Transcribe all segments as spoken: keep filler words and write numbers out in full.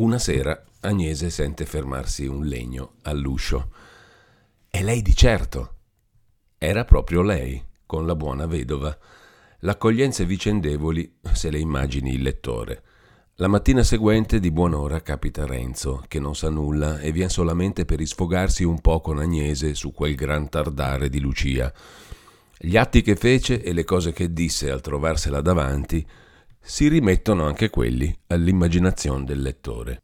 Una sera Agnese sente fermarsi un legno all'uscio. È lei di certo. Era proprio lei, con la buona vedova. L'accoglienze vicendevoli se le immagini il lettore. La mattina seguente di buon'ora capita Renzo, che non sa nulla e vien solamente per risfogarsi un po' con Agnese su quel gran tardare di Lucia. Gli atti che fece e le cose che disse al trovarsela davanti si rimettono anche quelli all'immaginazione del lettore.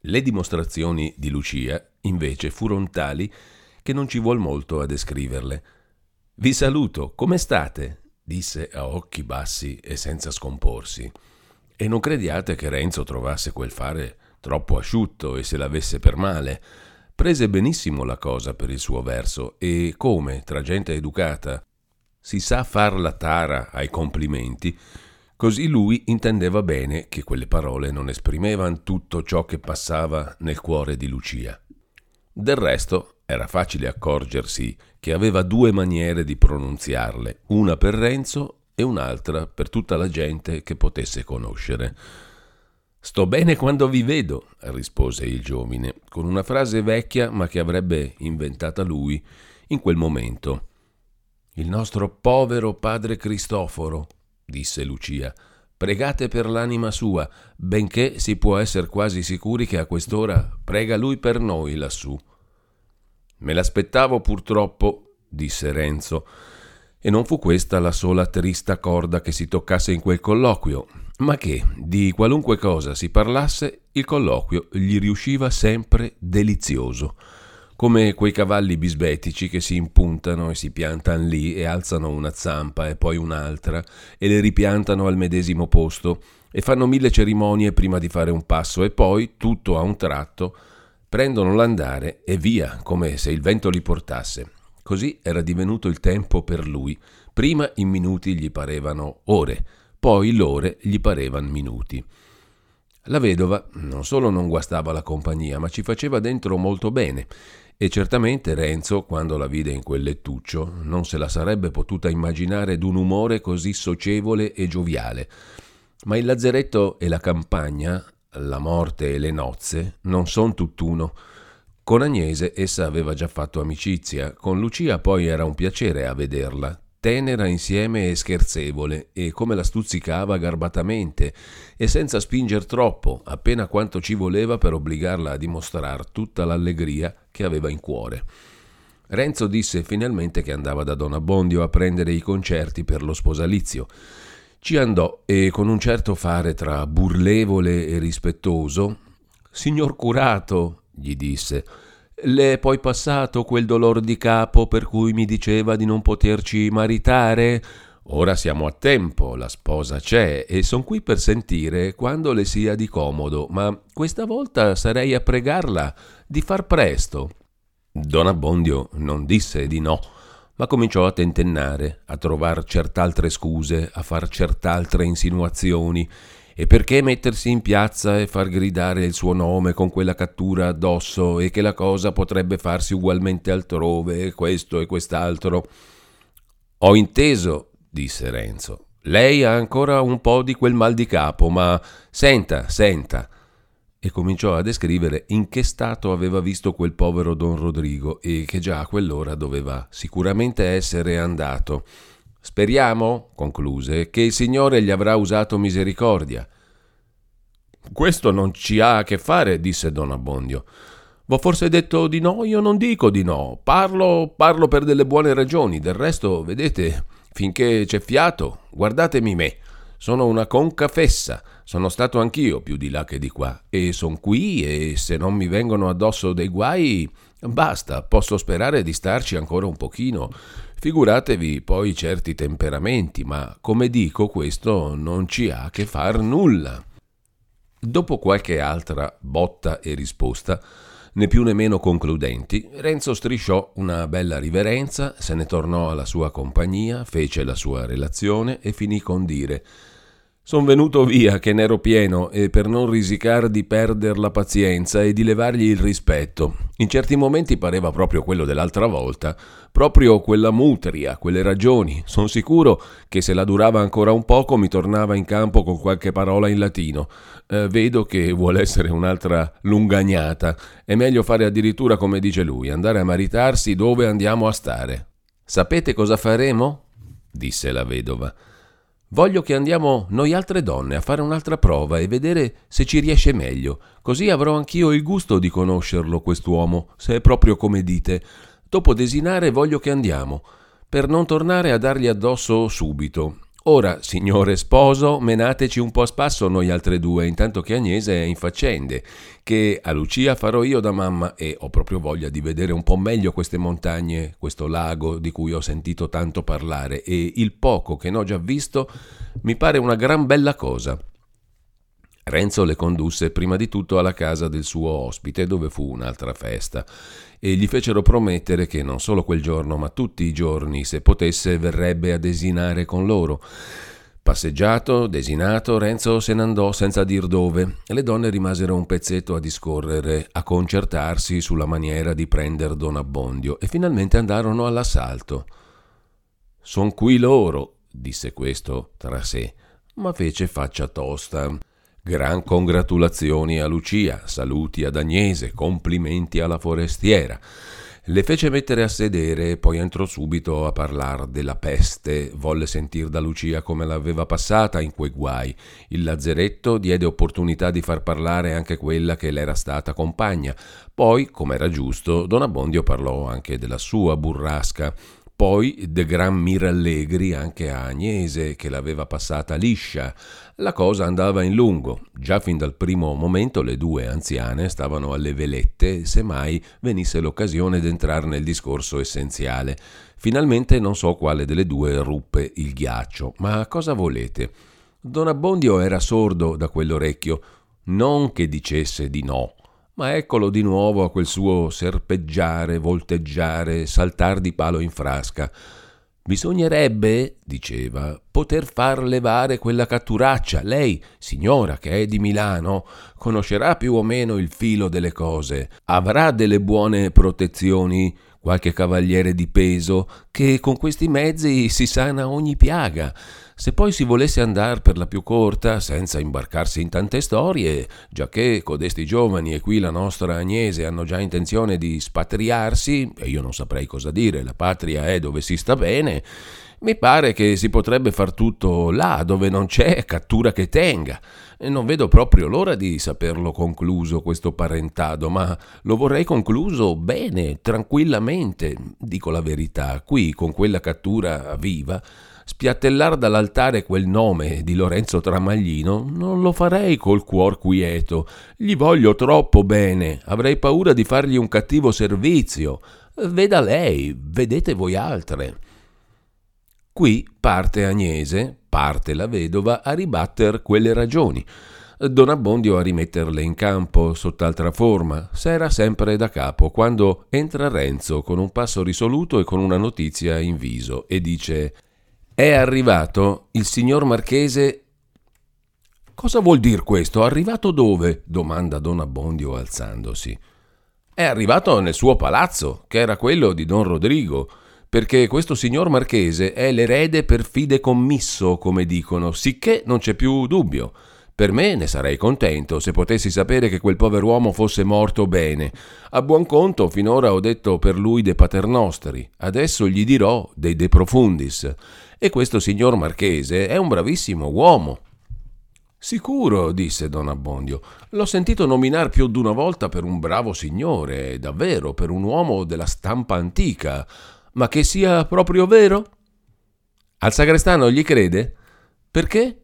Le dimostrazioni di Lucia, invece, furono tali che non ci vuol molto a descriverle. «Vi saluto, come state?» disse a occhi bassi e senza scomporsi. E non crediate che Renzo trovasse quel fare troppo asciutto e se l'avesse per male. Prese benissimo la cosa per il suo verso e, come tra gente educata si sa far la tara ai complimenti, così lui intendeva bene che quelle parole non esprimevano tutto ciò che passava nel cuore di Lucia. Del resto era facile accorgersi che aveva due maniere di pronunziarle, una per Renzo e un'altra per tutta la gente che potesse conoscere. «Sto bene quando vi vedo», rispose il giovine, con una frase vecchia ma che avrebbe inventata lui in quel momento. «Il nostro povero padre Cristoforo», disse Lucia, «pregate per l'anima sua, benché si può essere quasi sicuri che a quest'ora prega lui per noi lassù». «Me l'aspettavo purtroppo», disse Renzo, e non fu questa la sola trista corda che si toccasse in quel colloquio, ma che, di qualunque cosa si parlasse, il colloquio gli riusciva sempre delizioso, come quei cavalli bisbetici che si impuntano e si piantano lì e alzano una zampa e poi un'altra e le ripiantano al medesimo posto e fanno mille cerimonie prima di fare un passo e poi, tutto a un tratto, prendono l'andare e via, come se il vento li portasse. Così era divenuto il tempo per lui. Prima i minuti gli parevano ore, poi l'ore gli parevan minuti. La vedova non solo non guastava la compagnia, ma ci faceva dentro molto bene, e certamente Renzo, quando la vide in quel lettuccio, non se la sarebbe potuta immaginare d'un umore così socievole e gioviale. Ma il lazzeretto e la campagna, la morte e le nozze, non son tutt'uno. Con Agnese essa aveva già fatto amicizia, con Lucia poi era un piacere a vederla, tenera insieme e scherzevole, e come la stuzzicava garbatamente e senza spinger troppo, appena quanto ci voleva per obbligarla a dimostrar tutta l'allegria che aveva in cuore. Renzo disse finalmente che andava da Don Abbondio a prendere i concerti per lo sposalizio. Ci andò e, con un certo fare tra burlevole e rispettoso, «Signor curato», gli disse, «le è poi passato quel dolor di capo per cui mi diceva di non poterci maritare? Ora siamo a tempo, la sposa c'è e son qui per sentire quando le sia di comodo, ma questa volta sarei a pregarla di far presto». Don Abbondio non disse di no, ma cominciò a tentennare, a trovar cert'altre scuse, a far cert'altre insinuazioni. E perché mettersi in piazza e far gridare il suo nome con quella cattura addosso, e che la cosa potrebbe farsi ugualmente altrove, e questo e quest'altro? «Ho inteso», disse Renzo. «Lei ha ancora un po' di quel mal di capo, ma senta, senta». E cominciò a descrivere in che stato aveva visto quel povero Don Rodrigo e che già a quell'ora doveva sicuramente essere andato. «Speriamo», concluse, «che il Signore gli avrà usato misericordia». «Questo non ci ha a che fare», disse Don Abbondio. «V'ho forse detto di no? Io non dico di no. Parlo, parlo per delle buone ragioni. Del resto, vedete, finché c'è fiato, guardatemi me. Sono una conca fessa. Sono stato anch'io più di là che di qua. E son qui e se non mi vengono addosso dei guai, basta, posso sperare di starci ancora un pochino». Figuratevi poi certi temperamenti, ma come dico questo non ci ha a che far nulla. Dopo qualche altra botta e risposta, né più né meno concludenti, Renzo strisciò una bella riverenza, se ne tornò alla sua compagnia, fece la sua relazione e finì con dire: Son venuto via che n'ero pieno e per non risicare di perder la pazienza e di levargli il rispetto. In certi momenti pareva proprio quello dell'altra volta, proprio quella mutria, quelle ragioni. Son sicuro che se la durava ancora un poco mi tornava in campo con qualche parola in latino. Eh, vedo che vuole essere un'altra lungagnata. È meglio fare addirittura come dice lui, andare a maritarsi dove andiamo a stare. «Sapete cosa faremo?» disse la vedova. «Voglio che andiamo noi altre donne a fare un'altra prova e vedere se ci riesce meglio, così avrò anch'io il gusto di conoscerlo quest'uomo, se è proprio come dite. Dopo desinare voglio che andiamo, per non tornare a dargli addosso subito. Ora, signore sposo, menateci un po' a spasso noi altre due, intanto che Agnese è in faccende, che a Lucia farò io da mamma e ho proprio voglia di vedere un po' meglio queste montagne, questo lago di cui ho sentito tanto parlare e il poco che n'ho già visto mi pare una gran bella cosa». Renzo le condusse prima di tutto alla casa del suo ospite, dove fu un'altra festa, e gli fecero promettere che non solo quel giorno, ma tutti i giorni, se potesse, verrebbe a desinare con loro. Passeggiato, desinato, Renzo se n'andò senza dir dove. Le donne rimasero un pezzetto a discorrere, a concertarsi sulla maniera di prender Don Abbondio, e finalmente andarono all'assalto. «Son qui loro», disse questo tra sé, ma fece faccia tosta. Gran congratulazioni a Lucia, saluti ad Agnese, complimenti alla forestiera. Le fece mettere a sedere e poi entrò subito a parlar della peste. Volle sentir da Lucia come l'aveva passata in quei guai. Il lazzeretto diede opportunità di far parlare anche quella che l'era stata compagna. Poi, come era giusto, Don Abbondio parlò anche della sua burrasca. Poi de gran mirallegri anche a Agnese, che l'aveva passata liscia. La cosa andava in lungo. Già fin dal primo momento le due anziane stavano alle velette, se mai venisse l'occasione d'entrare nel discorso essenziale. Finalmente non so quale delle due ruppe il ghiaccio. «Ma cosa volete?» Don Abbondio era sordo da quell'orecchio. Non che dicesse di no, ma eccolo di nuovo a quel suo serpeggiare, volteggiare, saltar di palo in frasca. «Bisognerebbe», diceva, «poter far levare quella catturaccia. Lei, signora, che è di Milano, conoscerà più o meno il filo delle cose. Avrà delle buone protezioni, qualche cavaliere di peso, che con questi mezzi si sana ogni piaga. Se poi si volesse andar per la più corta, senza imbarcarsi in tante storie, giacché codesti giovani e qui la nostra Agnese hanno già intenzione di spatriarsi, e io non saprei cosa dire, la patria è dove si sta bene, mi pare che si potrebbe far tutto là dove non c'è cattura che tenga. E non vedo proprio l'ora di saperlo concluso questo parentado, ma lo vorrei concluso bene, tranquillamente. Dico la verità, qui con quella cattura viva, spiattellar dall'altare quel nome di Lorenzo Tramaglino non lo farei col cuor quieto. Gli voglio troppo bene, avrei paura di fargli un cattivo servizio. Veda lei, vedete voi altre». Qui parte Agnese, parte la vedova a ribatter quelle ragioni, Don Abbondio a rimetterle in campo sott'altra forma. S'era sempre da capo quando entra Renzo con un passo risoluto e con una notizia in viso e dice: «È arrivato il signor Marchese». «Cosa vuol dir questo? Arrivato dove?» domanda Don Abbondio alzandosi. «È arrivato nel suo palazzo, che era quello di Don Rodrigo, perché questo signor Marchese è l'erede per fide commisso, come dicono, sicché non c'è più dubbio. Per me ne sarei contento se potessi sapere che quel pover'uomo fosse morto bene. A buon conto finora ho detto per lui de paternostri, adesso gli dirò dei de profundis. E questo signor Marchese è un bravissimo uomo». «Sicuro», disse Don Abbondio, «l'ho sentito nominar più d'una volta per un bravo signore, davvero, per un uomo della stampa antica. Ma che sia proprio vero?» «Al sagrestano gli crede?» «Perché?»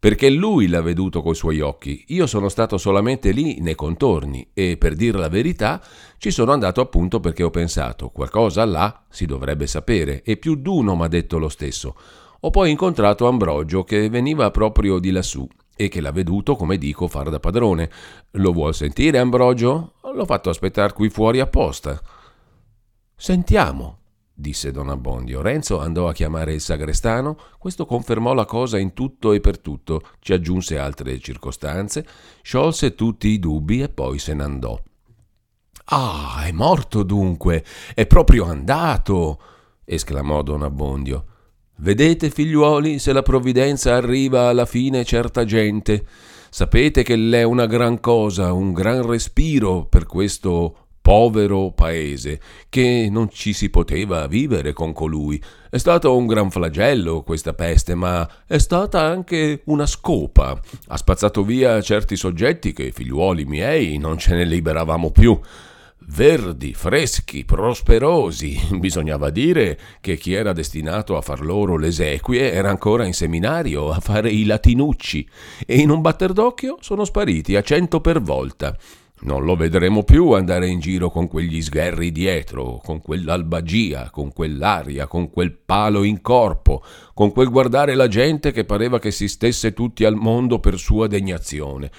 «Perché lui l'ha veduto coi suoi occhi. Io sono stato solamente lì nei contorni e, per dir la verità, ci sono andato appunto perché ho pensato qualcosa là si dovrebbe sapere, e più d'uno m'ha detto lo stesso. Ho poi incontrato Ambrogio, che veniva proprio di lassù e che l'ha veduto, come dico, far da padrone. Lo vuol sentire Ambrogio? L'ho fatto aspettare qui fuori apposta». «Sentiamo», disse don Abbondio. Renzo andò a chiamare il sagrestano, questo confermò la cosa in tutto e per tutto, ci aggiunse altre circostanze, sciolse tutti i dubbi e poi se n'andò. «Ah, è morto dunque, è proprio andato!» esclamò don Abbondio. «Vedete, figliuoli, se la provvidenza arriva alla fine certa gente. Sapete che l'è una gran cosa, un gran respiro per questo povero paese, che non ci si poteva vivere con colui. È stato un gran flagello questa peste, ma è stata anche una scopa. Ha spazzato via certi soggetti che, figliuoli miei, non ce ne liberavamo più. Verdi, freschi, prosperosi, bisognava dire che chi era destinato a far loro le esequie era ancora in seminario a fare i latinucci, e in un batter d'occhio sono spariti a cento per volta. Non lo vedremo più andare in giro con quegli sgherri dietro, con quell'albagia, con quell'aria, con quel palo in corpo, con quel guardare la gente che pareva che si stesse tutti al mondo per sua degnazione.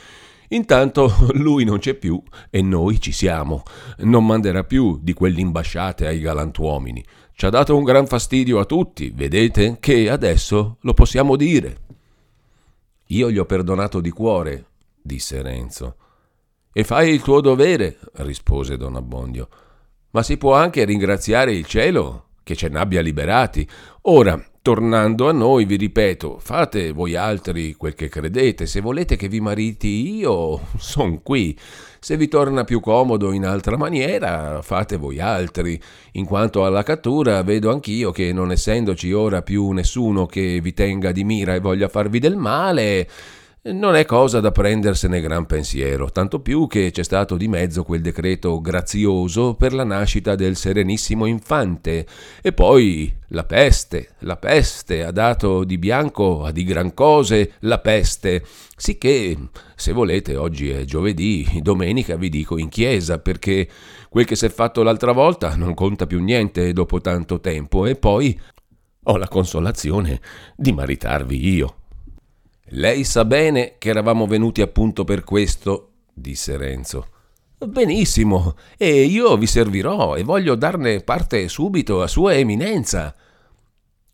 Intanto lui non c'è più e noi ci siamo. Non manderà più di quell'imbasciate ai galantuomini. Ci ha dato un gran fastidio a tutti, vedete, che adesso lo possiamo dire». «Io gli ho perdonato di cuore», disse Renzo. «E fai il tuo dovere», rispose don Abbondio, «ma si può anche ringraziare il cielo che ce n'abbia liberati. Ora, tornando a noi, vi ripeto, fate voi altri quel che credete. Se volete che vi mariti io, son qui. Se vi torna più comodo in altra maniera, fate voi altri. In quanto alla cattura, vedo anch'io che, non essendoci ora più nessuno che vi tenga di mira e voglia farvi del male, non è cosa da prendersene gran pensiero, tanto più che c'è stato di mezzo quel decreto grazioso per la nascita del serenissimo infante, e poi la peste, la peste ha dato di bianco a di gran cose la peste, sicché, se volete, oggi è giovedì, domenica vi dico in chiesa, perché quel che s'è fatto l'altra volta non conta più niente dopo tanto tempo, e poi ho la consolazione di maritarvi io». «Lei sa bene che eravamo venuti appunto per questo», disse Renzo. «Benissimo, e io vi servirò e voglio darne parte subito a Sua Eminenza».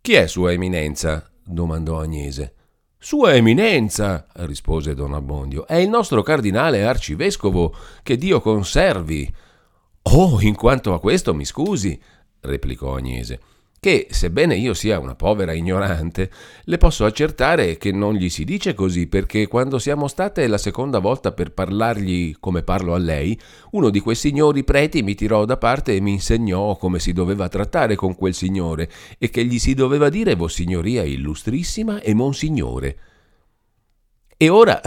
«Chi è Sua Eminenza?» domandò Agnese. «Sua Eminenza», rispose don Abbondio, «è il nostro cardinale arcivescovo, che Dio conservi». «Oh, in quanto a questo mi scusi», replicò Agnese, «che, sebbene io sia una povera ignorante, le posso accertare che non gli si dice così, perché quando siamo state la seconda volta per parlargli come parlo a lei, uno di quei signori preti mi tirò da parte e mi insegnò come si doveva trattare con quel signore e che gli si doveva dire Vossignoria illustrissima e Monsignore. E ora,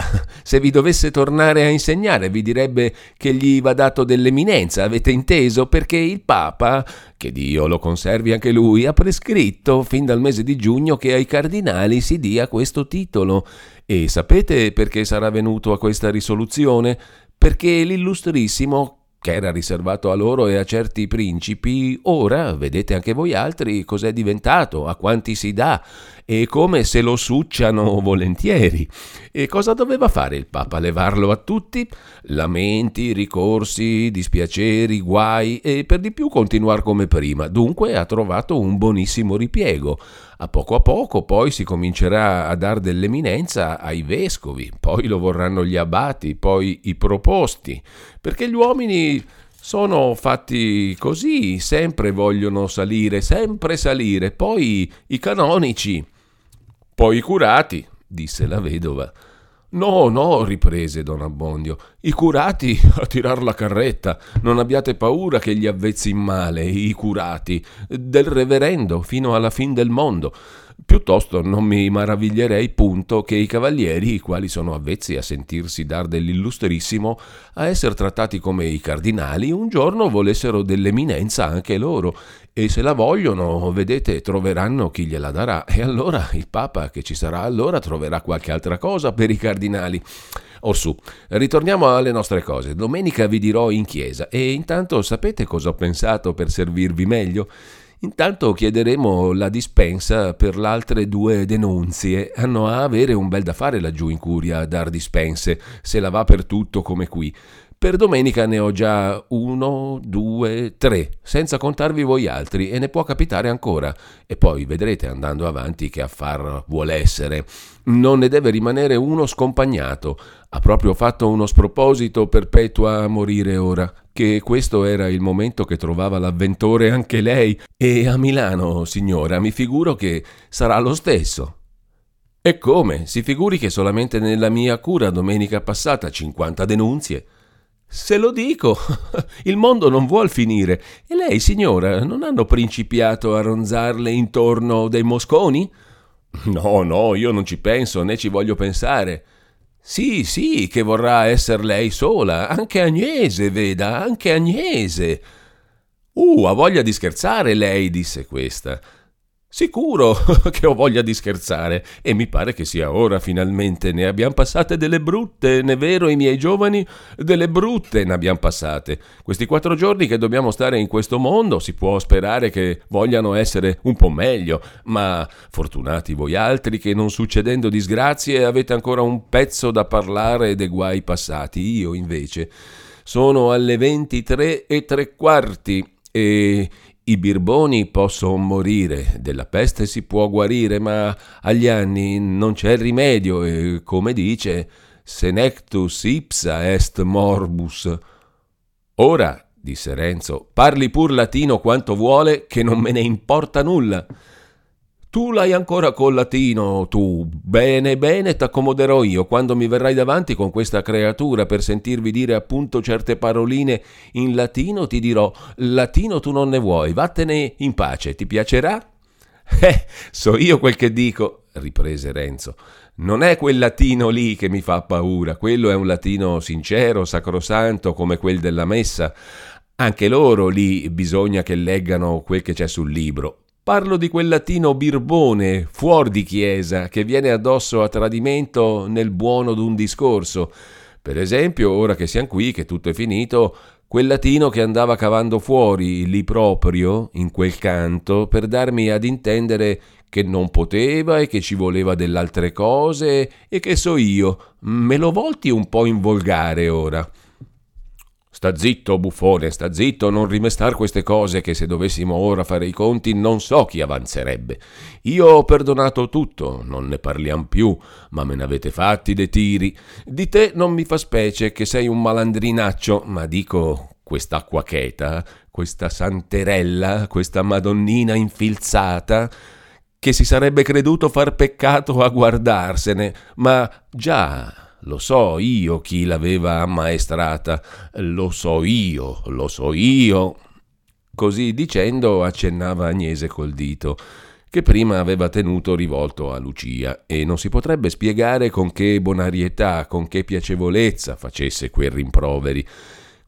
se vi dovesse tornare a insegnare, vi direbbe che gli va dato dell'eminenza, avete inteso? Perché il Papa, che Dio lo conservi anche lui, ha prescritto fin dal mese di giugno che ai cardinali si dia questo titolo. E sapete perché sarà venuto a questa risoluzione? Perché l'illustrissimo, che era riservato a loro e a certi principi, ora vedete anche voi altri cos'è diventato, a quanti si dà e come se lo succiano volentieri. E cosa doveva fare il Papa? Levarlo a tutti? Lamenti, ricorsi, dispiaceri, guai, e per di più continuare come prima. Dunque ha trovato un buonissimo ripiego. A poco a poco poi si comincerà a dar dell'eminenza ai vescovi, poi lo vorranno gli abati, poi i proposti, perché gli uomini sono fatti così, sempre vogliono salire, sempre salire, poi i canonici, poi i curati», disse la vedova. «No, no», riprese don Abbondio, «i curati a tirar la carretta, non abbiate paura che gli avvezzi in male, i curati, del reverendo fino alla fin del mondo. Piuttosto non mi maraviglierei punto che i cavalieri, i quali sono avvezzi a sentirsi dar dell'illustrissimo, a essere trattati come i cardinali, un giorno volessero dell'eminenza anche loro, e se la vogliono, vedete, troveranno chi gliela darà, e allora il Papa che ci sarà allora troverà qualche altra cosa per i cardinali. Orsù, ritorniamo alle nostre cose. Domenica vi dirò in chiesa, e intanto sapete cosa ho pensato per servirvi meglio? Intanto chiederemo la dispensa per l'altre due denunzie. Hanno a avere un bel da fare laggiù in curia a dar dispense, se la va per tutto come qui. Per domenica ne ho già uno, due, tre, senza contarvi voi altri, e ne può capitare ancora. E poi vedrete andando avanti che affar vuole essere. Non ne deve rimanere uno scompagnato. Ha proprio fatto uno sproposito perpetua a morire ora, che questo era il momento che trovava l'avventore anche lei. E a Milano, signora, mi figuro che sarà lo stesso. E come? Si figuri che solamente nella mia cura domenica passata cinquanta denunzie. Se lo dico, il mondo non vuol finire. E lei, signora, non hanno principiato a ronzarle intorno dei mosconi? No, no, io non ci penso, né ci voglio pensare. Sì, sì, che vorrà esser lei sola. Anche Agnese, veda, anche Agnese. Uh, ha voglia di scherzare lei, disse questa. Sicuro che ho voglia di scherzare, e mi pare che sia ora finalmente. Ne abbiam passate delle brutte, ne vero i miei giovani, delle brutte ne abbiam passate. Questi quattro giorni che dobbiamo stare in questo mondo si può sperare che vogliano essere un po' meglio, ma fortunati voi altri che, non succedendo disgrazie, avete ancora un pezzo da parlare dei guai passati. Io invece sono alle ventitré e tre quarti e... I birboni possono morire, della peste si può guarire, ma agli anni non c'è rimedio e, come dice, senectus ipsa est morbus. Ora, disse Renzo, parli pur latino quanto vuole, che non me ne importa nulla. Tu l'hai ancora col latino, tu. Bene, bene, t'accomoderò io quando mi verrai davanti con questa creatura per sentirvi dire appunto certe paroline in latino. Ti dirò: latino tu non ne vuoi, vattene in pace, ti piacerà? Eh, so io quel che dico, riprese Renzo. Non è quel latino lì che mi fa paura, quello è un latino sincero, sacrosanto, come quel della messa. Anche loro lì bisogna che leggano quel che c'è sul libro. Parlo di quel latino birbone, fuor di chiesa, che viene addosso a tradimento nel buono d'un discorso. Per esempio, ora che siamo qui, che tutto è finito, quel latino che andava cavando fuori lì proprio, in quel canto, per darmi ad intendere che non poteva e che ci voleva dell'altre cose, e che so io, me lo volti un po' in volgare ora». Sta zitto, buffone, sta zitto, non rimestar queste cose, che se dovessimo ora fare i conti non so chi avanzerebbe. Io ho perdonato tutto, non ne parliam più, ma me ne avete fatti dei tiri. Di te non mi fa specie che sei un malandrinaccio, ma dico, quest'acqua cheta, questa santerella, questa madonnina infilzata, che si sarebbe creduto far peccato a guardarsene, ma già... Lo so io chi l'aveva ammaestrata, lo so io, lo so io. Così dicendo accennava Agnese col dito, che prima aveva tenuto rivolto a Lucia, e non si potrebbe spiegare con che bonarietà, con che piacevolezza facesse quei rimproveri.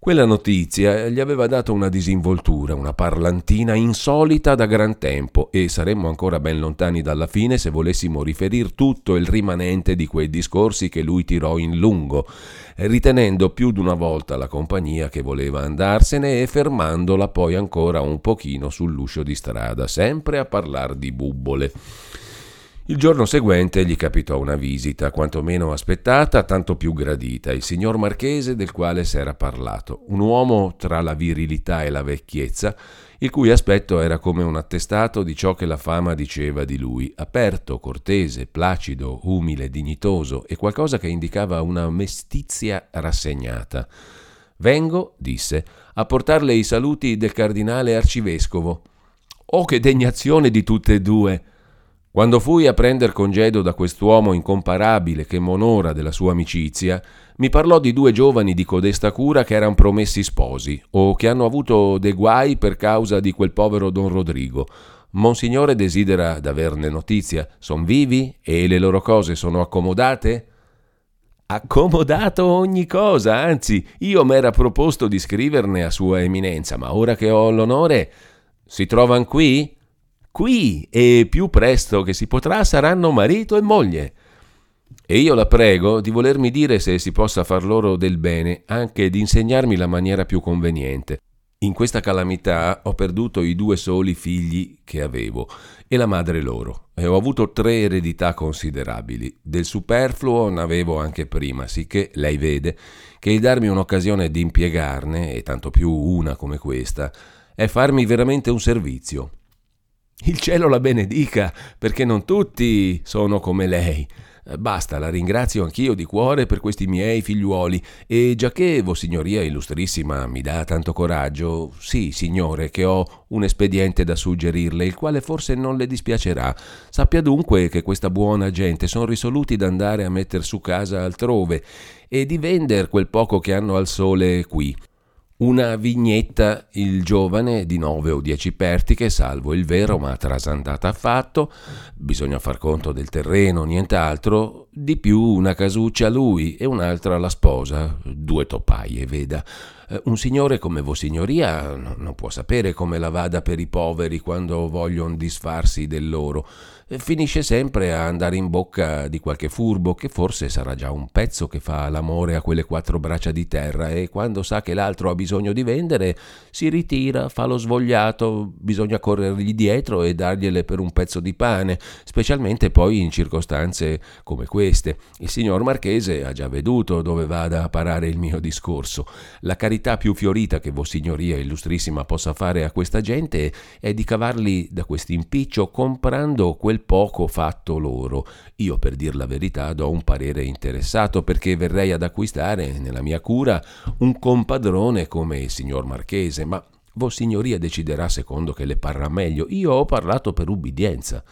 Quella notizia gli aveva dato una disinvoltura, una parlantina insolita da gran tempo, e saremmo ancora ben lontani dalla fine se volessimo riferir tutto il rimanente di quei discorsi che lui tirò in lungo, ritenendo più d'una volta la compagnia che voleva andarsene e fermandola poi ancora un pochino sull'uscio di strada, sempre a parlar di bubbole. Il giorno seguente gli capitò una visita, quanto meno aspettata, tanto più gradita, il signor Marchese del quale s'era parlato, un uomo tra la virilità e la vecchiezza, il cui aspetto era come un attestato di ciò che la fama diceva di lui, aperto, cortese, placido, umile, dignitoso, e qualcosa che indicava una mestizia rassegnata. «Vengo», disse, «a portarle i saluti del cardinale arcivescovo». «Oh, che degnazione di tutte e due!» Quando fui a prender congedo da quest'uomo incomparabile che m'onora della sua amicizia, mi parlò di due giovani di codesta cura che eran promessi sposi, o che hanno avuto dei guai per causa di quel povero Don Rodrigo. Monsignore desidera d'averne notizia. Son vivi? E le loro cose sono accomodate? Accomodato ogni cosa, anzi, io m'era proposto di scriverne a sua eminenza, ma ora che ho l'onore... Si trovan qui? Qui, e più presto che si potrà saranno marito e moglie. E io la prego di volermi dire se si possa far loro del bene, anche di insegnarmi la maniera più conveniente. In questa calamità ho perduto i due soli figli che avevo e la madre loro, e ho avuto tre eredità considerabili. Del superfluo ne avevo anche prima, sicché lei vede che il darmi un'occasione di impiegarne, e tanto più una come questa, è farmi veramente un servizio. Il cielo la benedica, perché non tutti sono come lei. Basta, la ringrazio anch'io di cuore per questi miei figliuoli, e giacché Vossignoria illustrissima mi dà tanto coraggio, sì, signore, che ho un espediente da suggerirle, il quale forse non le dispiacerà. Sappia dunque che questa buona gente sono risoluti d'andare a metter su casa altrove e di vender quel poco che hanno al sole qui. Una vignetta il giovane di nove o dieci pertiche, salvo il vero, ma trasandata affatto, bisogna far conto del terreno, nient'altro, di più una casuccia lui e un'altra la sposa, due topaie, veda. Un signore come Vossignoria non può sapere come la vada per i poveri quando vogliono disfarsi del loro. Finisce sempre a andare in bocca di qualche furbo che forse sarà già un pezzo che fa l'amore a quelle quattro braccia di terra, e quando sa che l'altro ha bisogno di vendere si ritira, fa lo svogliato, bisogna corrergli dietro e dargliele per un pezzo di pane, specialmente poi in circostanze come queste. Il signor Marchese ha già veduto dove vada a parare il mio discorso. La carità più fiorita che Vossignoria illustrissima possa fare a questa gente è di cavarli da quest'impiccio comprando quel poco fatto loro. Io, per dir la verità, do un parere interessato, perché verrei ad acquistare nella mia cura un compadrone come il signor Marchese, ma Vossignoria deciderà secondo che le parrà meglio. Io ho parlato per ubbidienza.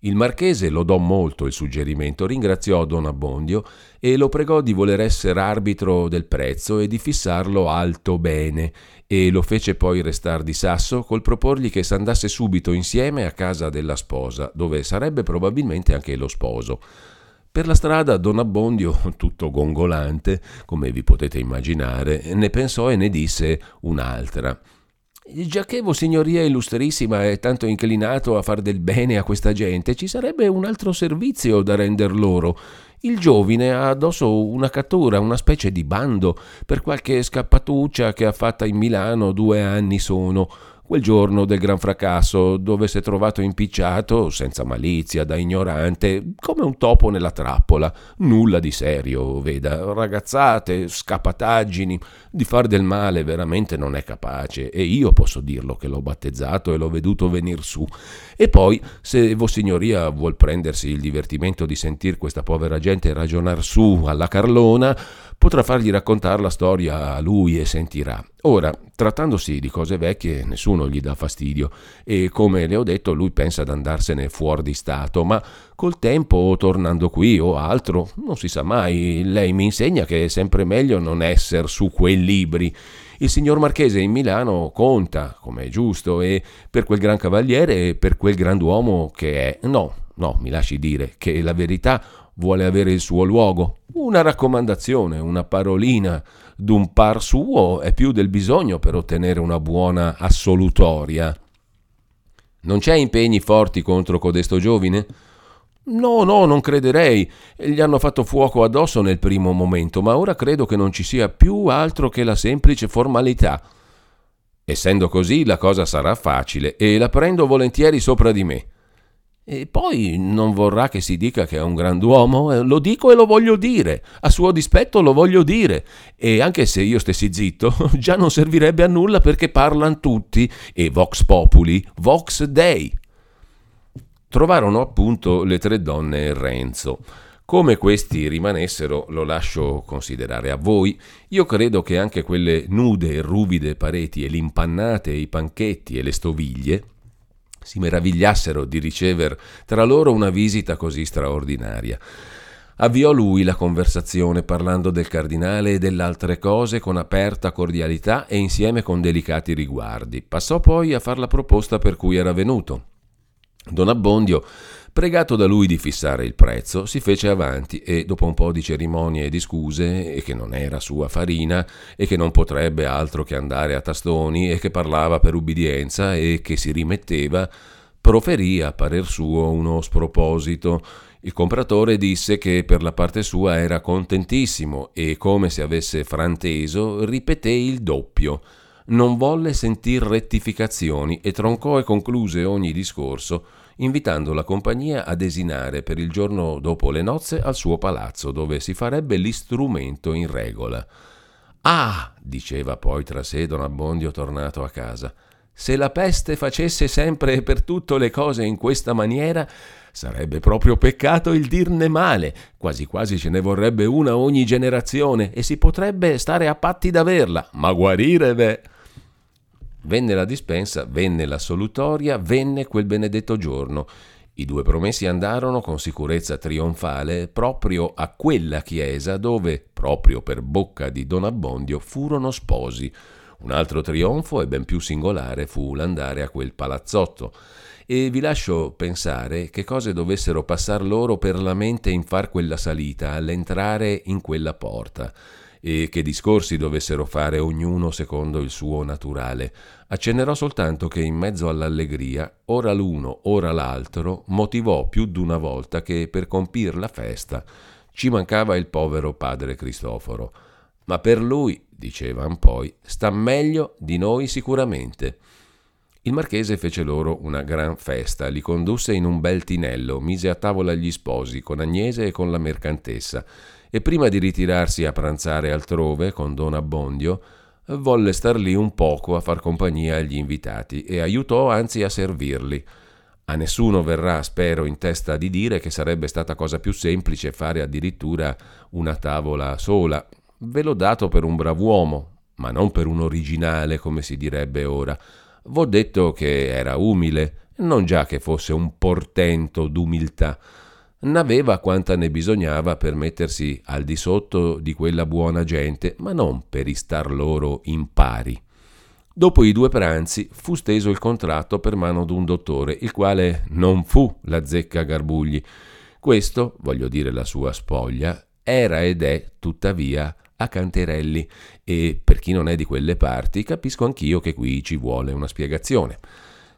Il Marchese lodò molto il suggerimento, ringraziò Don Abbondio e lo pregò di voler essere arbitro del prezzo e di fissarlo alto bene, e lo fece poi restar di sasso col proporgli che s'andasse subito insieme a casa della sposa, dove sarebbe probabilmente anche lo sposo. Per la strada Don Abbondio, tutto gongolante, come vi potete immaginare, ne pensò e ne disse un'altra. Giacché Vossignoria illustrissima è tanto inclinato a far del bene a questa gente, ci sarebbe un altro servizio da render loro. Il giovine ha addosso una cattura, una specie di bando, per qualche scappatuccia che ha fatta in Milano due anni sono, quel giorno del gran fracasso, dove si è trovato impicciato, senza malizia, da ignorante, come un topo nella trappola. Nulla di serio, veda, ragazzate, scappataggini, di far del male veramente non è capace, e io posso dirlo che l'ho battezzato e l'ho veduto venir su. E poi, se Vossignoria vuol prendersi il divertimento di sentir questa povera gente ragionar su alla Carlona, potrà fargli raccontare la storia a lui e sentirà. Ora, trattandosi di cose vecchie, nessuno gli dà fastidio, e come le ho detto lui pensa ad andarsene fuori di stato, ma col tempo, tornando qui o altro, non si sa mai, lei mi insegna che è sempre meglio non essere su quei libri. Il signor Marchese in Milano conta, come è giusto, e per quel gran cavaliere e per quel grand'uomo che è. No, no, mi lasci dire che la verità vuole avere il suo luogo. Una raccomandazione, una parolina d'un par suo è più del bisogno per ottenere una buona assolutoria. Non c'è impegni forti contro codesto giovine? No, no, non crederei. Gli hanno fatto fuoco addosso nel primo momento, ma ora credo che non ci sia più altro che la semplice formalità. Essendo così, la cosa sarà facile e la prendo volentieri sopra di me. E poi non vorrà che si dica che è un grand'uomo? Lo dico e lo voglio dire, a suo dispetto lo voglio dire, e anche se io stessi zitto già non servirebbe a nulla, perché parlan tutti, e vox populi, vox dei. Trovarono appunto le tre donne e Renzo. Come questi rimanessero lo lascio considerare a voi. Io credo che anche quelle nude e ruvide pareti e l'impannate e i panchetti e le stoviglie si meravigliassero di ricever tra loro una visita così straordinaria. Avviò lui la conversazione parlando del cardinale e delle altre cose con aperta cordialità e insieme con delicati riguardi. Passò poi a far la proposta per cui era venuto. Don Abbondio, pregato da lui di fissare il prezzo, si fece avanti e, dopo un po' di cerimonie e di scuse, e che non era sua farina e che non potrebbe altro che andare a tastoni e che parlava per ubbidienza e che si rimetteva, proferì a parer suo uno sproposito. Il compratore disse che per la parte sua era contentissimo e, come se avesse franteso, ripeté il doppio. non volle sentir rettificazioni e troncò e concluse ogni discorso, invitando la compagnia a desinare per il giorno dopo le nozze al suo palazzo, dove si farebbe l'istrumento in regola. «Ah!» diceva poi tra sé don Abbondio tornato a casa, «se la peste facesse sempre e per tutto le cose in questa maniera, sarebbe proprio peccato il dirne male, quasi quasi ce ne vorrebbe una ogni generazione e si potrebbe stare a patti d'averla, ma guarire beh!» Venne la dispensa, venne la assolutoria, venne quel benedetto giorno. I due promessi andarono con sicurezza trionfale proprio a quella chiesa dove, proprio per bocca di don Abbondio, furono sposi. Un altro trionfo e ben più singolare fu l'andare a quel palazzotto. E vi lascio pensare che cose dovessero passar loro per la mente in far quella salita, all'entrare in quella porta, e che discorsi dovessero fare ognuno secondo il suo naturale. Accennerò soltanto che in mezzo all'allegria, ora l'uno, ora l'altro, motivò più d'una volta che per compir la festa ci mancava il povero padre Cristoforo. Ma per lui, dicevan poi, sta meglio di noi sicuramente. Il marchese fece loro una gran festa, li condusse in un bel tinello, mise a tavola gli sposi con Agnese e con la mercantessa, e prima di ritirarsi a pranzare altrove con don Abbondio, volle star lì un poco a far compagnia agli invitati e aiutò anzi a servirli. A nessuno verrà, spero, in testa di dire che sarebbe stata cosa più semplice fare addirittura una tavola sola. Ve l'ho dato per un brav'uomo, ma non per un originale, come si direbbe ora. V'ho detto che era umile, non già che fosse un portento d'umiltà. N'aveva quanta ne bisognava per mettersi al di sotto di quella buona gente, ma non per istar loro in pari. Dopo i due pranzi fu steso il contratto per mano d'un dottore, il quale non fu la zecca Garbugli. Questo, voglio dire la sua spoglia, era ed è tuttavia a Canterelli, e per chi non è di quelle parti capisco anch'io che qui ci vuole una spiegazione.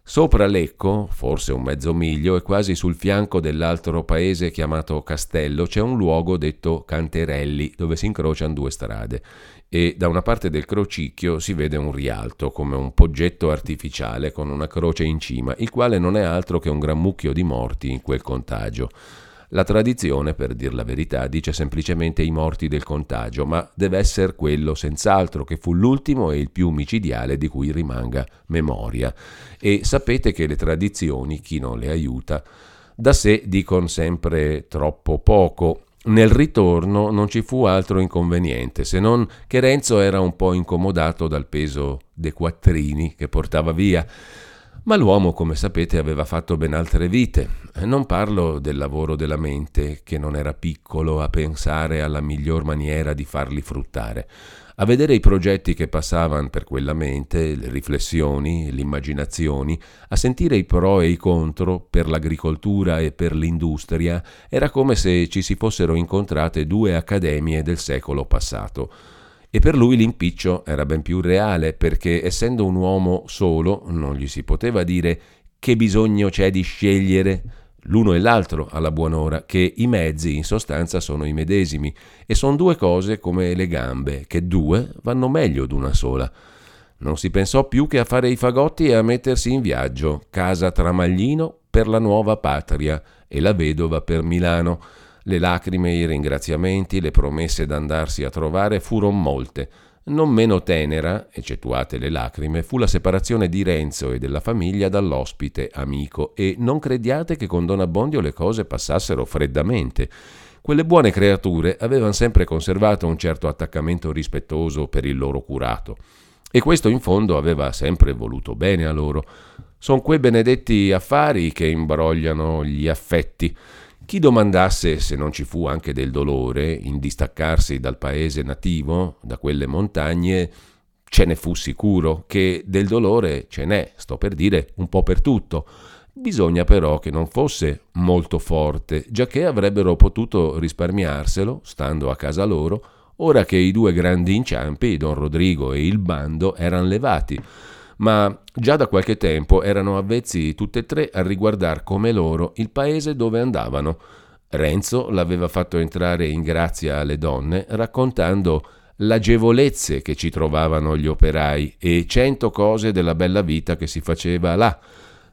Sopra Lecco, forse un mezzo miglio, e quasi sul fianco dell'altro paese chiamato Castello, c'è un luogo detto Canterelli, dove si incrociano due strade, e da una parte del crocicchio si vede un rialto, come un poggetto artificiale con una croce in cima, il quale non è altro che un gran mucchio di morti in quel contagio. La tradizione, per dir la verità, dice semplicemente i morti del contagio, ma deve essere quello senz'altro che fu l'ultimo e il più micidiale di cui rimanga memoria. E sapete che le tradizioni, chi non le aiuta, da sé dicono sempre troppo poco. Nel ritorno non ci fu altro inconveniente, se non che Renzo era un po' incomodato dal peso dei quattrini che portava via. Ma l'uomo, come sapete, aveva fatto ben altre vite. Non parlo del lavoro della mente, che non era piccolo a pensare alla miglior maniera di farli fruttare, a vedere i progetti che passavano per quella mente, le riflessioni, le immaginazioni, a sentire i pro e i contro per l'agricoltura e per l'industria. Era come se ci si fossero incontrate due accademie del secolo passato. E per lui l'impiccio era ben più reale, perché essendo un uomo solo non gli si poteva dire che bisogno c'è di scegliere l'uno e l'altro alla buon'ora, che i mezzi in sostanza sono i medesimi e sono due cose come le gambe, che due vanno meglio d'una sola. Non si pensò più che a fare i fagotti e a mettersi in viaggio, casa Tramaglino per la nuova patria e la vedova per Milano. Le lacrime, i ringraziamenti, le promesse d'andarsi a trovare furono molte. Non meno tenera, eccettuate le lacrime, fu la separazione di Renzo e della famiglia dall'ospite amico, e non crediate che con don Abbondio le cose passassero freddamente. Quelle buone creature avevano sempre conservato un certo attaccamento rispettoso per il loro curato, e questo in fondo aveva sempre voluto bene a loro. Son quei benedetti affari che imbrogliano gli affetti. Chi domandasse se non ci fu anche del dolore in distaccarsi dal paese nativo, da quelle montagne, ce ne fu sicuro, che del dolore ce n'è, sto per dire, un po' per tutto. Bisogna però che non fosse molto forte, giacché avrebbero potuto risparmiarselo, stando a casa loro, ora che i due grandi inciampi, don Rodrigo e il bando, erano levati. Ma già da qualche tempo erano avvezzi tutte e tre a riguardar come loro il paese dove andavano. Renzo l'aveva fatto entrare in grazia alle donne raccontando l'agevolezze che ci trovavano gli operai e cento cose della bella vita che si faceva là.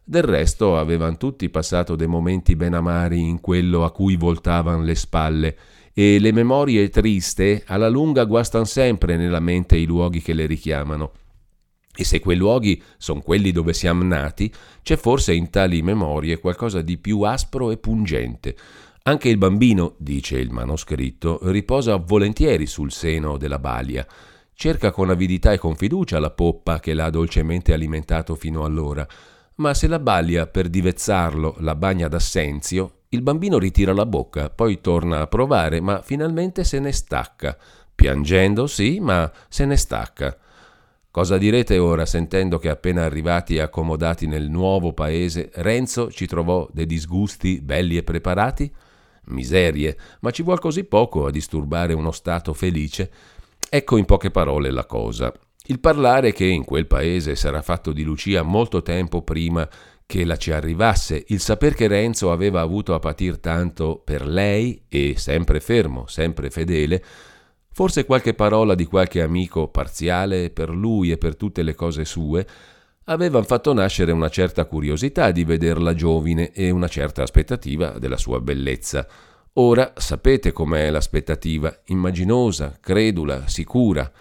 Del resto avevano tutti passato dei momenti ben amari in quello a cui voltavano le spalle, e le memorie triste alla lunga guastan sempre nella mente i luoghi che le richiamano. E se quei luoghi sono quelli dove siamo nati, c'è forse in tali memorie qualcosa di più aspro e pungente. Anche il bambino, dice il manoscritto, riposa volentieri sul seno della balia, cerca con avidità e con fiducia la poppa che l'ha dolcemente alimentato fino allora, ma se la balia per divezzarlo la bagna d'assenzio, il bambino ritira la bocca, poi torna a provare, ma finalmente se ne stacca, piangendo sì, ma se ne stacca. Cosa direte ora, sentendo che appena arrivati e accomodati nel nuovo paese, Renzo ci trovò dei disgusti belli e preparati? Miserie, ma ci vuol così poco a disturbare uno stato felice? Ecco in poche parole la cosa. Il parlare che in quel paese s'era fatto di Lucia molto tempo prima che la ci arrivasse, il saper che Renzo aveva avuto a patir tanto per lei e sempre fermo, sempre fedele, forse qualche parola di qualche amico parziale per lui e per tutte le cose sue, avevano fatto nascere una certa curiosità di vederla giovine e una certa aspettativa della sua bellezza. Ora sapete com'è l'aspettativa, immaginosa, credula, sicura.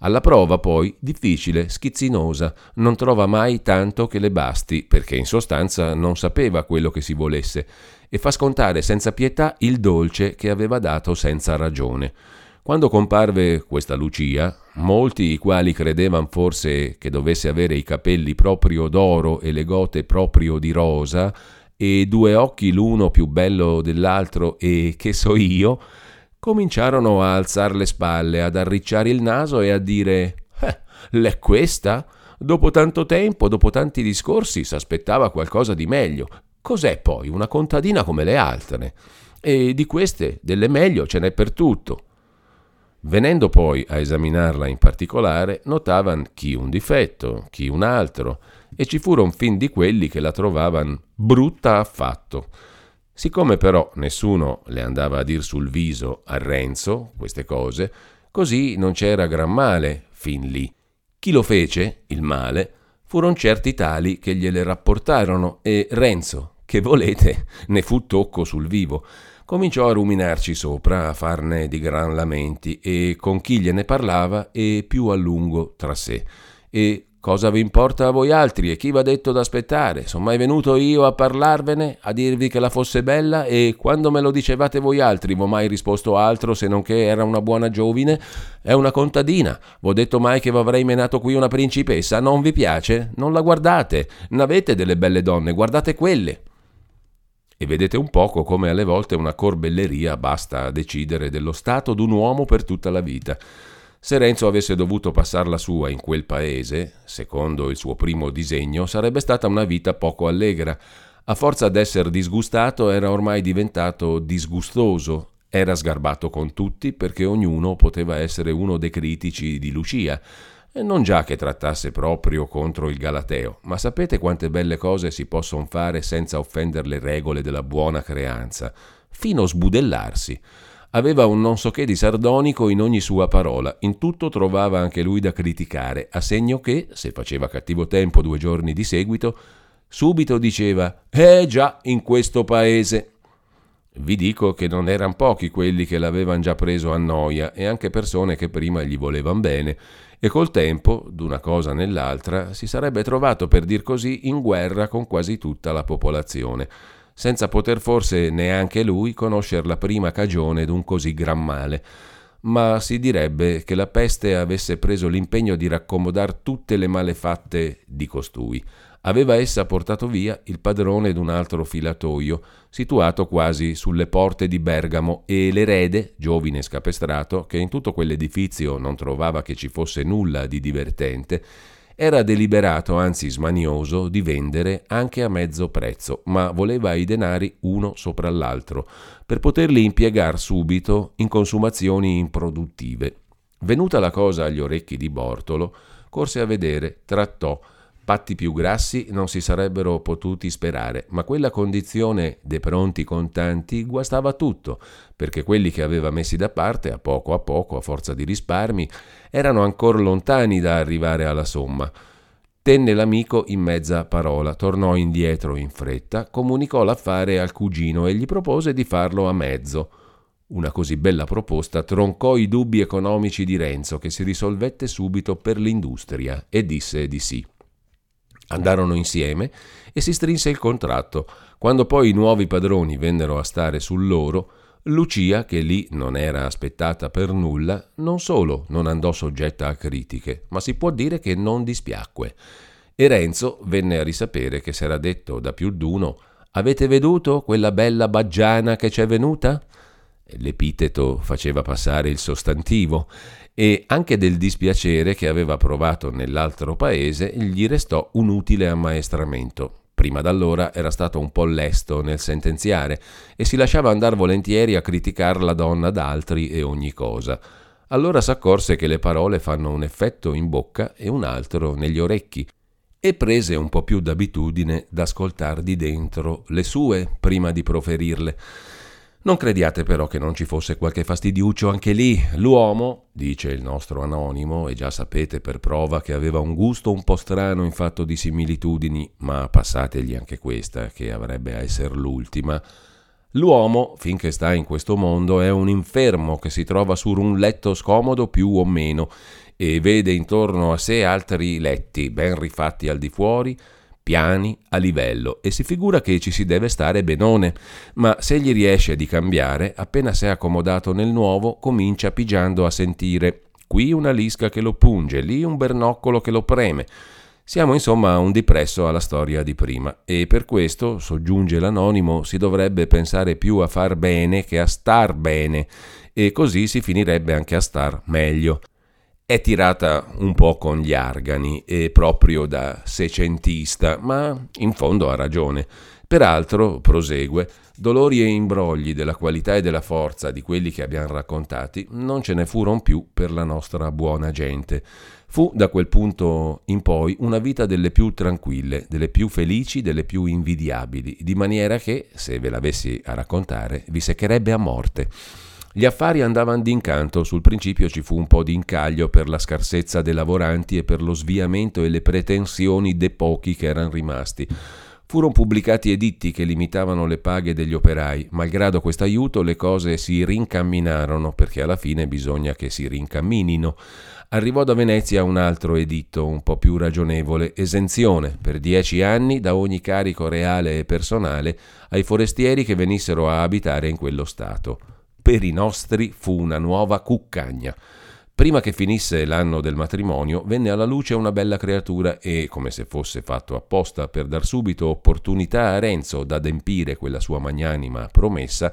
Alla prova poi, difficile, schizzinosa, non trova mai tanto che le basti, perché in sostanza non sapeva quello che si volesse, e fa scontare senza pietà il dolce che aveva dato senza ragione. Quando comparve questa Lucia, molti i quali credevano forse che dovesse avere i capelli proprio d'oro e le gote proprio di rosa e due occhi l'uno più bello dell'altro e che so io, cominciarono a alzar le spalle, ad arricciare il naso e a dire eh, l'è questa? Dopo tanto tempo, dopo tanti discorsi, s'aspettava qualcosa di meglio. Cos'è poi? Una contadina come le altre. E di queste, delle meglio, ce n'è per tutto. Venendo poi a esaminarla in particolare, notavan chi un difetto, chi un altro, e ci furono fin di quelli che la trovavan brutta affatto. Siccome però nessuno le andava a dir sul viso a Renzo queste cose, così non c'era gran male fin lì. Chi lo fece, il male, furon certi tali che gliele rapportarono, e Renzo, che volete, ne fu tocco sul vivo. Cominciò a ruminarci sopra, a farne di gran lamenti, e con chi gliene parlava e più a lungo tra sé. E cosa vi importa a voi altri e chi v'ha detto d'aspettare? Son mai venuto io a parlarvene, a dirvi che la fosse bella, e quando me lo dicevate voi altri v'ho mai risposto altro se non che era una buona giovine? È una contadina. V'ho detto mai che v'avrei menato qui una principessa? Non vi piace? Non la guardate. N'avete delle belle donne, guardate quelle. E vedete un poco come alle volte una corbelleria basta a decidere dello stato d'un uomo per tutta la vita. Se Renzo avesse dovuto passar la sua in quel paese, secondo il suo primo disegno, sarebbe stata una vita poco allegra. A forza d'essere disgustato era ormai diventato disgustoso, era sgarbato con tutti perché ognuno poteva essere uno dei critici di Lucia. E non già che trattasse proprio contro il Galateo, ma sapete quante belle cose si possono fare senza offendere le regole della buona creanza, fino a sbudellarsi. Aveva un non so che di sardonico in ogni sua parola, in tutto trovava anche lui da criticare, a segno che, se faceva cattivo tempo due giorni di seguito, subito diceva «Eh già, in questo paese!». Vi dico che non eran pochi quelli che l'avevano già preso a noia, e anche persone che prima gli volevano bene, e col tempo, d'una cosa nell'altra, si sarebbe trovato, per dir così, in guerra con quasi tutta la popolazione, senza poter forse neanche lui conoscere la prima cagione d'un così gran male. Ma si direbbe che la peste avesse preso l'impegno di raccomodar tutte le malefatte di costui. Aveva essa portato via il padrone d'un altro filatoio, situato quasi sulle porte di Bergamo, e l'erede, giovine scapestrato, che in tutto quell'edifizio non trovava che ci fosse nulla di divertente, era deliberato, anzi smanioso, di vendere anche a mezzo prezzo, ma voleva i denari uno sopra l'altro, per poterli impiegar subito in consumazioni improduttive. Venuta la cosa agli orecchi di Bortolo, corse a vedere, trattò, Patti più grassi non si sarebbero potuti sperare, ma quella condizione de pronti contanti guastava tutto, perché quelli che aveva messi da parte, a poco a poco, a forza di risparmi, erano ancora lontani da arrivare alla somma. Tenne l'amico in mezza parola, tornò indietro in fretta, comunicò l'affare al cugino e gli propose di farlo a mezzo. Una così bella proposta troncò i dubbi economici di Renzo, che si risolvette subito per l'industria e disse di sì. Andarono insieme e si strinse il contratto. Quando poi i nuovi padroni vennero a stare su loro, Lucia, che lì non era aspettata per nulla, non solo non andò soggetta a critiche, ma si può dire che non dispiacque. E Renzo venne a risapere che s'era detto da più d'uno: «Avete veduto quella bella baggiana che c'è venuta?» L'epiteto faceva passare il sostantivo, e anche del dispiacere che aveva provato nell'altro paese gli restò un utile ammaestramento. Prima d'allora era stato un po' lesto nel sentenziare e si lasciava andare volentieri a criticar la donna d'altri e ogni cosa. Allora s'accorse che le parole fanno un effetto in bocca e un altro negli orecchi, e prese un po' più d'abitudine d'ascoltar di dentro le sue prima di proferirle. Non crediate però che non ci fosse qualche fastidiuccio anche lì. L'uomo, dice il nostro anonimo, e già sapete per prova che aveva un gusto un po' strano in fatto di similitudini, ma passategli anche questa, che avrebbe a essere l'ultima. L'uomo, finché sta in questo mondo, è un infermo che si trova su un letto scomodo più o meno e vede intorno a sé altri letti ben rifatti al di fuori, piani, a livello, e si figura che ci si deve stare benone, ma se gli riesce di cambiare, appena s'è accomodato nel nuovo, comincia pigiando a sentire qui una lisca che lo punge, lì un bernoccolo che lo preme. Siamo insomma un dipresso alla storia di prima, e per questo, soggiunge l'anonimo, si dovrebbe pensare più a far bene che a star bene, e così si finirebbe anche a star meglio. È tirata un po' con gli argani e proprio da secentista, ma in fondo ha ragione. Peraltro, prosegue, dolori e imbrogli della qualità e della forza di quelli che abbiamo raccontati non ce ne furono più per la nostra buona gente. Fu da quel punto in poi una vita delle più tranquille, delle più felici, delle più invidiabili, di maniera che, se ve l'avessi a raccontare, vi seccherebbe a morte. Gli affari andavano d'incanto, sul principio ci fu un po' di incaglio per la scarsezza dei lavoranti e per lo sviamento e le pretensioni dei pochi che erano rimasti. Furono pubblicati editti che limitavano le paghe degli operai. Malgrado quest'aiuto, le cose si rincamminarono, perché alla fine bisogna che si rincamminino. Arrivò da Venezia un altro editto, un po' più ragionevole: esenzione per dieci anni da ogni carico reale e personale ai forestieri che venissero a abitare in quello stato. Per i nostri fu una nuova cuccagna. Prima che finisse l'anno del matrimonio venne alla luce una bella creatura e, come se fosse fatto apposta per dar subito opportunità a Renzo d'adempire quella sua magnanima promessa,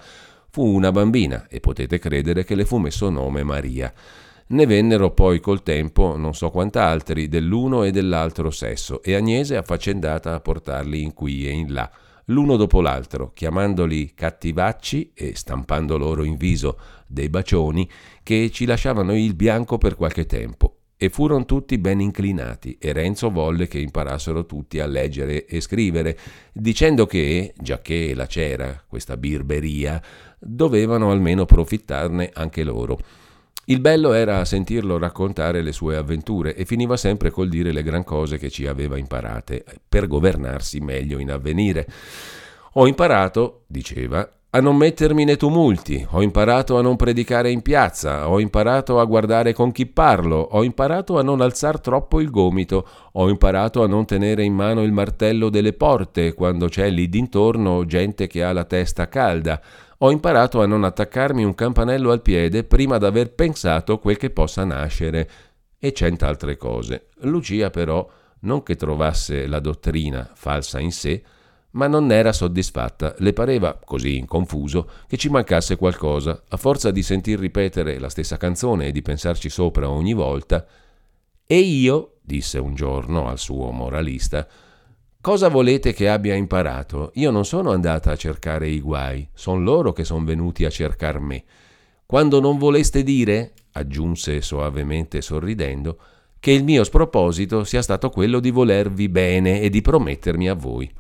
fu una bambina, e potete credere che le fu messo nome Maria. Ne vennero poi col tempo non so quant'altri dell'uno e dell'altro sesso, e Agnese affaccendata a portarli in qui e in là, l'uno dopo l'altro, chiamandoli cattivacci e stampando loro in viso dei bacioni che ci lasciavano il bianco per qualche tempo, e furono tutti ben inclinati, e Renzo volle che imparassero tutti a leggere e scrivere, dicendo che, giacché la c'era questa birberia, dovevano almeno profittarne anche loro. Il bello era sentirlo raccontare le sue avventure, e finiva sempre col dire le gran cose che ci aveva imparate per governarsi meglio in avvenire. Ho imparato, diceva, a non mettermi nei tumulti, ho imparato a non predicare in piazza, ho imparato a guardare con chi parlo, ho imparato a non alzar troppo il gomito, ho imparato a non tenere in mano il martello delle porte quando c'è lì dintorno gente che ha la testa calda. Ho imparato a non attaccarmi un campanello al piede prima d'aver pensato quel che possa nascere, e cent'altre cose. Lucia però, non che trovasse la dottrina falsa in sé, ma non era soddisfatta, le pareva, così in confuso, che ci mancasse qualcosa. A forza di sentir ripetere la stessa canzone e di pensarci sopra ogni volta, «E io», disse un giorno al suo moralista, «cosa volete che abbia imparato? Io non sono andata a cercare i guai, son loro che son venuti a cercar me. Quando non voleste dire», aggiunse soavemente sorridendo, che il mio sproposito sia stato quello di volervi bene e di promettermi a voi».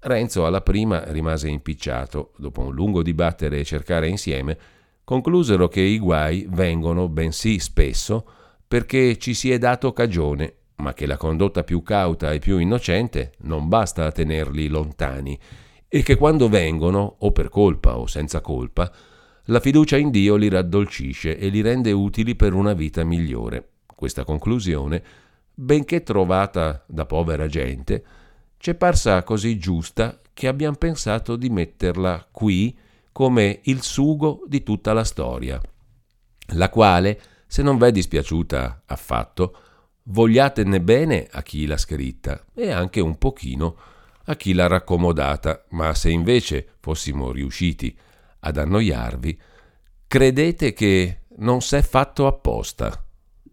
Renzo alla prima rimase impicciato. Dopo un lungo dibattere e cercare insieme, conclusero che i guai vengono, bensì spesso, perché ci si è dato cagione, ma che la condotta più cauta e più innocente non basta a tenerli lontani, e che quando vengono, o per colpa o senza colpa, la fiducia in Dio li raddolcisce e li rende utili per una vita migliore. Questa conclusione, benché trovata da povera gente, ci è parsa così giusta che abbiamo pensato di metterla qui come il sugo di tutta la storia, la quale, se non v'è dispiaciuta affatto, vogliatene bene a chi l'ha scritta e anche un pochino a chi l'ha raccomodata, ma se invece fossimo riusciti ad annoiarvi, credete che non s'è fatto apposta.